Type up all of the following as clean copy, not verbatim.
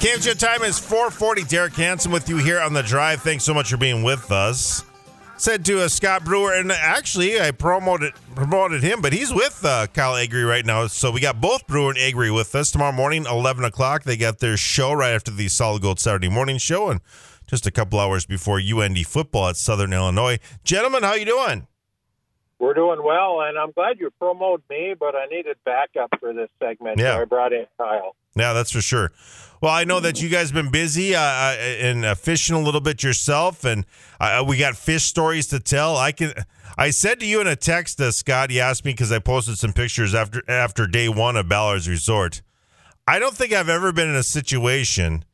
KFGO time is 4:40. Derek Hansen with you here on The Drive. Thanks so much for being with us. Said to Scott Brewer, and actually I promoted him, but he's with Kyle Agre right now. So we got both Brewer and Agre with us tomorrow morning, 11 o'clock. They got their show right after the Solid Gold Saturday morning show, and just a couple hours before UND football at Southern Illinois. Gentlemen, how you doing? We're doing well, and I'm glad you promoted me, but I needed backup for this segment, yeah. So I brought in Kyle. Yeah, that's for sure. Well, I know that you guys have been busy and fishing a little bit yourself, and we got fish stories to tell. I said to you in a text, Scott, you asked me because I posted some pictures after day one of Ballard's Resort. I don't think I've ever been in a situation,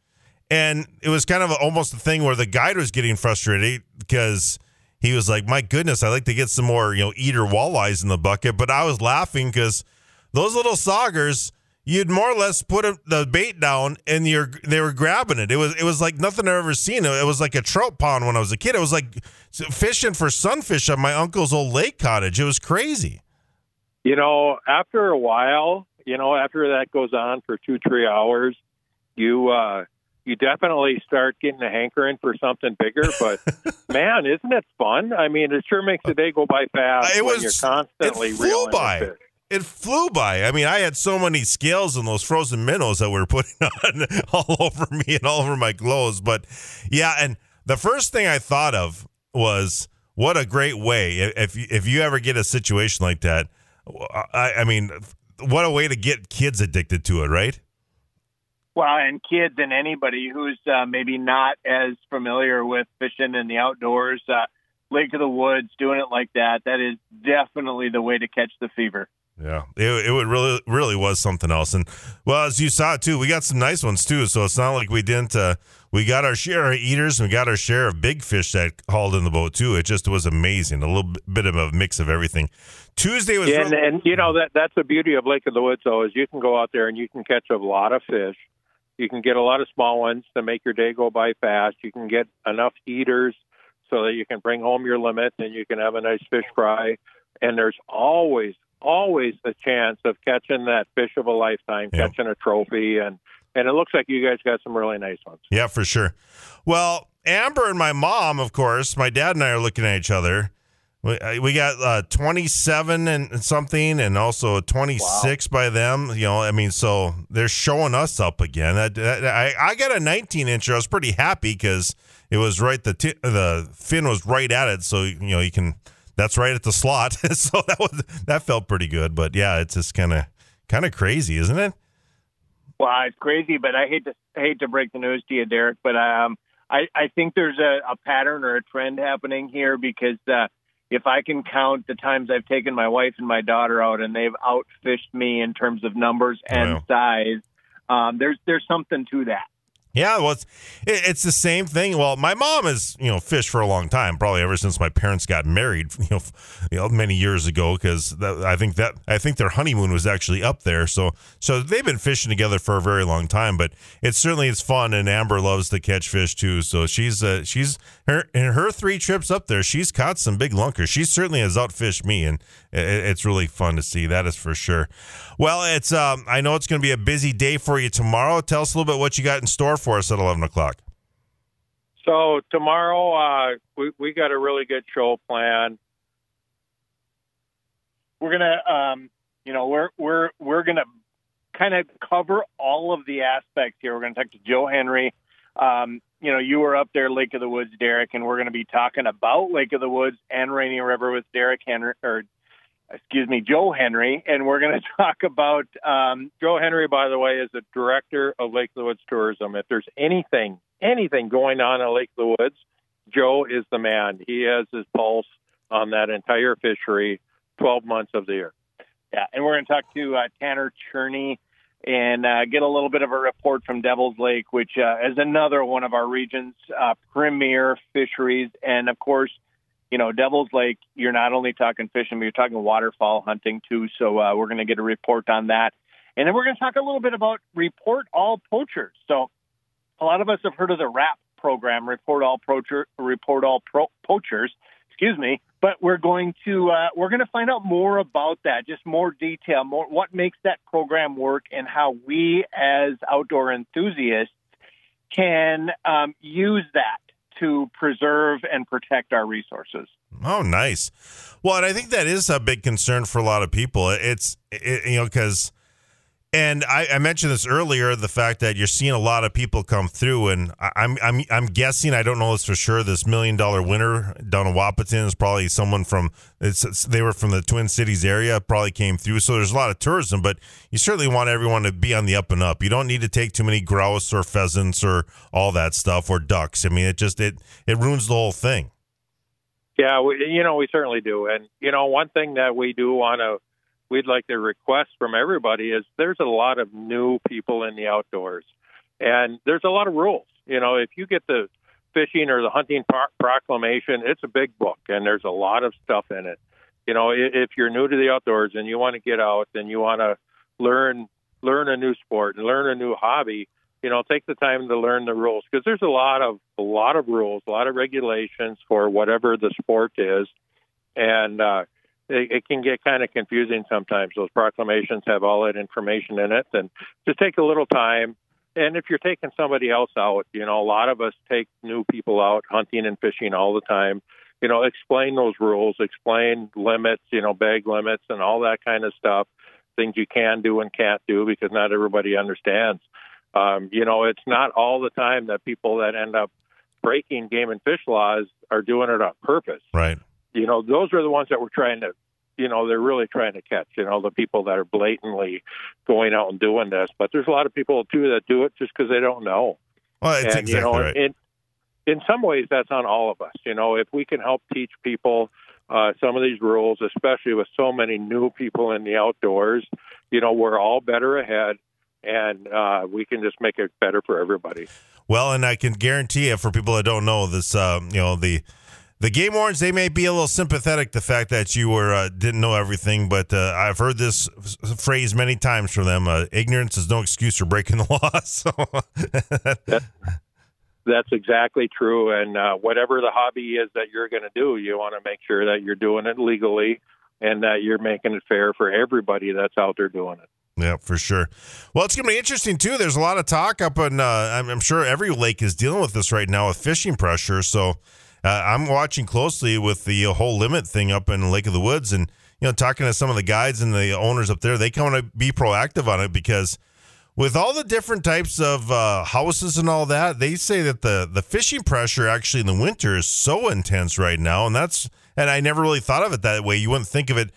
and it was kind of almost a thing where the guide was getting frustrated because he was like, my goodness, I'd like to get some more, eater walleyes in the bucket. But I was laughing because those little soggers, you'd more or less put the bait down, and they were grabbing it. It was like nothing I've ever seen. It was like a trout pond when I was a kid. It was like fishing for sunfish on my uncle's old lake cottage. It was crazy. After a while, after that goes on for 2-3 hours, you definitely start getting a hankering for something bigger. But man, isn't it fun? I mean, it sure makes the day go by fast. You're constantly reeling by. Fish. It flew by. I mean, I had so many scales in those frozen minnows that were putting on all over me and all over my clothes. But, yeah, and the first thing I thought of was what a great way, if you ever get a situation like that, I mean, what a way to get kids addicted to it, right? Well, and kids and anybody who's maybe not as familiar with fishing in the outdoors, Lake of the Woods, doing it like that, that is definitely the way to catch the fever. Yeah, it really, really was something else. And, well, as you saw, too, we got some nice ones, too. So it's not like we didn't we got our share of eaters and we got our share of big fish that hauled in the boat, too. It just was amazing, a little bit of a mix of everything. Tuesday was that's the beauty of Lake of the Woods, though, is you can go out there and you can catch a lot of fish. You can get a lot of small ones to make your day go by fast. You can get enough eaters so that you can bring home your limit and you can have a nice fish fry. And there's always the chance of catching that fish of a lifetime, yeah. Catching a trophy, and it looks like you guys got some really nice ones. Yeah, for sure. Well, Amber and my mom, of course, my dad and I are looking at each other. We got 27 and something, and also 26 by them. I mean, so they're showing us up again. I got a 19-incher. I was pretty happy because it was right. The fin was right at it, so you can. That's right at the slot. So that felt pretty good. But, yeah, it's just kind of crazy, isn't it? Well, it's crazy, but I hate to break the news to you, Derek, but I think there's a pattern or a trend happening here because if I can count the times I've taken my wife and my daughter out and they've outfished me in terms of numbers and size, there's something to that. Yeah, well, it's the same thing. Well, my mom has, fished for a long time, probably ever since my parents got married, many years ago, because I think their honeymoon was actually up there. So they've been fishing together for a very long time. But it's fun, and Amber loves to catch fish too. So she's in her 3 trips up there, she's caught some big lunkers. She certainly has outfished me, and it's really fun to see. That is for sure. Well, it's I know it's going to be a busy day for you tomorrow. Tell us a little bit what you got in store for us at 11 o'clock. So tomorrow we got a really good show plan. We're gonna we're gonna kind of cover all of the aspects here. We're gonna talk to Joe Henry. You were up there, Lake of the Woods, Derek, and we're gonna be talking about Lake of the Woods and Rainy River with Joe Henry, and we're going to talk about Joe Henry, by the way, is the director of Lake of the Woods Tourism. If there's anything going on at Lake of the Woods, Joe is the man. He has his pulse on that entire fishery 12 months of the year. Yeah, and we're going to talk to Tanner Cherney and get a little bit of a report from Devil's Lake, which is another one of our region's premier fisheries. And, of course, Devil's Lake, you're not only talking fishing, but you're talking waterfowl hunting, too. So we're going to get a report on that. And then we're going to talk a little bit about Report All Poachers. So a lot of us have heard of the RAP program, Report All Poachers. But we're going to find out more about that, just more detail, more what makes that program work, and how we as outdoor enthusiasts can use that to preserve and protect our resources. Oh, nice. Well, and I think that is a big concern for a lot of people. I mentioned this earlier, the fact that you're seeing a lot of people come through, and I'm guessing, I don't know this for sure, this $1 million winner down in Wahpeton is probably someone from, they were from the Twin Cities area, probably came through. So there's a lot of tourism, but you certainly want everyone to be on the up and up. You don't need to take too many grouse or pheasants or all that stuff, or ducks. I mean, it ruins the whole thing. Yeah, we certainly do. And, one thing that we do want to, we'd like to request from everybody is there's a lot of new people in the outdoors, and there's a lot of rules. If you get the fishing or the hunting proclamation, it's a big book and there's a lot of stuff in it. If you're new to the outdoors and you want to get out and you want to learn a new sport and learn a new hobby, take the time to learn the rules, because there's a lot of rules, a lot of regulations for whatever the sport is. And, it can get kind of confusing sometimes. Those proclamations have all that information in it, and just take a little time. And if you're taking somebody else out, a lot of us take new people out hunting and fishing all the time, explain those rules, explain limits, bag limits and all that kind of stuff, things you can do and can't do, because not everybody understands. It's not all the time that people that end up breaking game and fish laws are doing it on purpose. Right. Those are the ones that we're trying to, they're really trying to catch, the people that are blatantly going out and doing this. But there's a lot of people, too, that do it just because they don't know. Well, that's exactly right. In some ways, that's on all of us. If we can help teach people some of these rules, especially with so many new people in the outdoors, we're all better ahead, and we can just make it better for everybody. Well, and I can guarantee you, for people that don't know this, the game wardens, they may be a little sympathetic to the fact that you didn't know everything, but I've heard this phrase many times from them: "Ignorance is no excuse for breaking the law." So that's exactly true. And whatever the hobby is that you're going to do, you want to make sure that you're doing it legally and that you're making it fair for everybody that's out there doing it. Yeah, for sure. Well, it's going to be interesting, too. There's a lot of talk up in, I'm sure every lake is dealing with this right now with fishing pressure, so... I'm watching closely with the whole limit thing up in Lake of the Woods, and, talking to some of the guides and the owners up there, they kind of want to be proactive on it, because with all the different types of houses and all that, they say that the fishing pressure actually in the winter is so intense right now. And I never really thought of it that way. You wouldn't think of it.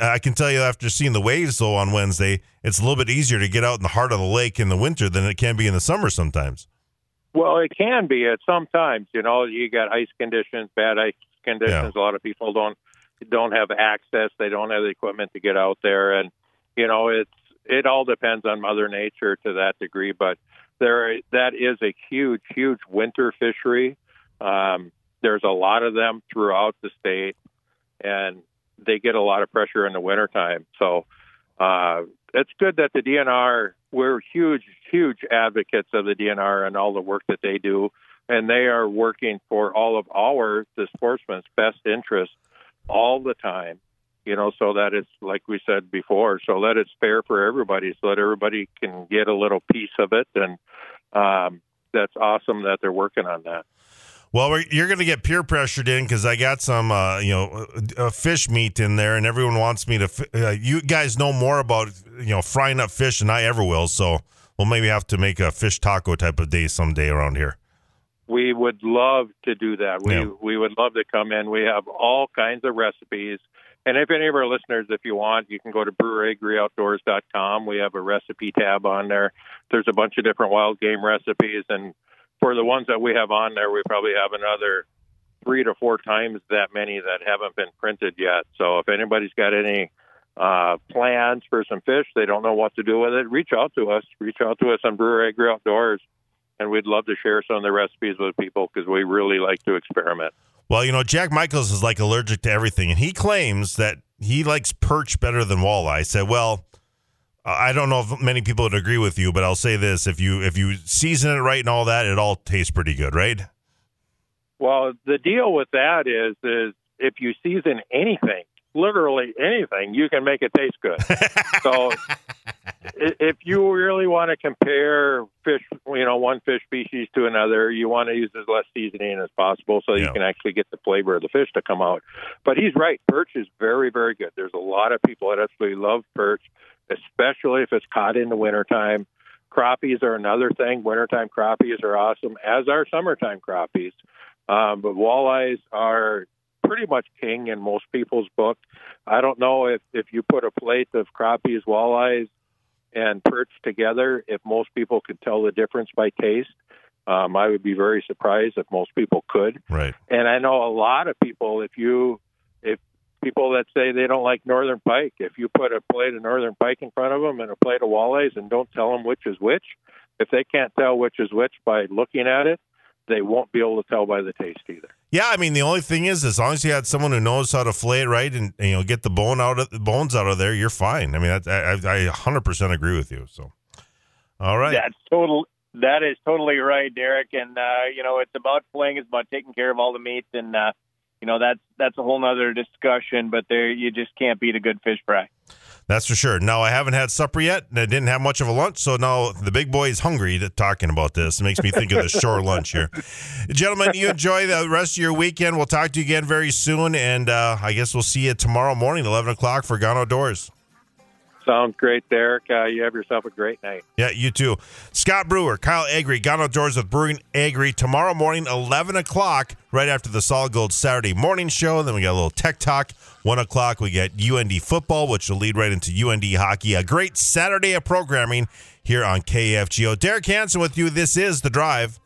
I can tell you, after seeing the waves though on Wednesday, it's a little bit easier to get out in the heart of the lake in the winter than it can be in the summer sometimes. Well, it can be at sometimes, you got ice conditions, bad ice conditions. Yeah. A lot of people don't have access. They don't have the equipment to get out there. And, it all depends on Mother Nature to that degree, but that is a huge, huge winter fishery. There's a lot of them throughout the state, and they get a lot of pressure in the wintertime. So, it's good that the DNR, we're huge, huge advocates of the DNR and all the work that they do, and they are working for all of the sportsmen's best interest all the time, so that it's, like we said before, so that it's fair for everybody, so that everybody can get a little piece of it, and that's awesome that they're working on that. Well, you're going to get peer pressured in, because I got some, fish meat in there, and everyone wants me to. You guys know more about, frying up fish than I ever will. So we'll maybe have to make a fish taco type of day someday around here. We would love to do that. We would love to come in. We have all kinds of recipes. And if any of our listeners, if you want, you can go to brewerandagreoutdoors.com. We have a recipe tab on there. There's a bunch of different wild game recipes, and for the ones that we have on there, we probably have another 3 to 4 times that many that haven't been printed yet. So if anybody's got any plans for some fish, they don't know what to do with it, reach out to us on Brewer Agre Outdoors, and we'd love to share some of the recipes with people, because we really like to experiment. Well, Jack Michaels is like allergic to everything, and he claims that he likes perch better than walleye. I said, well, I don't know if many people would agree with you, but I'll say this: if you season it right and all that, it all tastes pretty good, right? Well, the deal with that is if you season anything, literally anything, you can make it taste good. So if you really want to compare fish, you know, one fish species to another, you want to use as less seasoning as possible so you can actually get the flavor of the fish to come out. But he's right. Perch is very, very good. There's a lot of people that absolutely love perch, especially if it's caught in the wintertime. Crappies are another thing. Wintertime crappies are awesome, as are summertime crappies. But walleyes are pretty much king in most people's book. I don't know if you put a plate of crappies, walleyes, and perch together, if most people could tell the difference by taste. I would be very surprised if most people could. Right. And I know a lot of people, if people that say they don't like northern pike, if you put a plate of northern pike in front of them and a plate of walleyes and don't tell them which is which, if they can't tell which is which by looking at it, they won't be able to tell by the taste either. Yeah, I mean, the only thing is, as long as you had someone who knows how to fillet it right and you know, get the bones out of there, you're fine. I mean, I 100% agree with you. So, all right, that is totally right, Derek. And you know, it's about filleting, it's about taking care of all the meat, and you know, that's a whole nother discussion. But there, you just can't beat a good fish fry. That's for sure. Now, I haven't had supper yet, and I didn't have much of a lunch, so now the big boy is hungry talking about this. It makes me think of the shore lunch here. Gentlemen, you enjoy the rest of your weekend. We'll talk to you again very soon, and I guess we'll see you tomorrow morning at 11 o'clock for Gone Outdoors. Sounds great, Derek. You have yourself a great night. Yeah, you too. Scott Brewer, Kyle Agre, Gone Outdoors with Brewer Agre tomorrow morning, 11 o'clock, right after the Solid Gold Saturday morning show. Then we got a little tech talk. 1 o'clock, we got UND football, which will lead right into UND hockey. A great Saturday of programming here on KFGO. Derek Hansen with you. This is The Drive.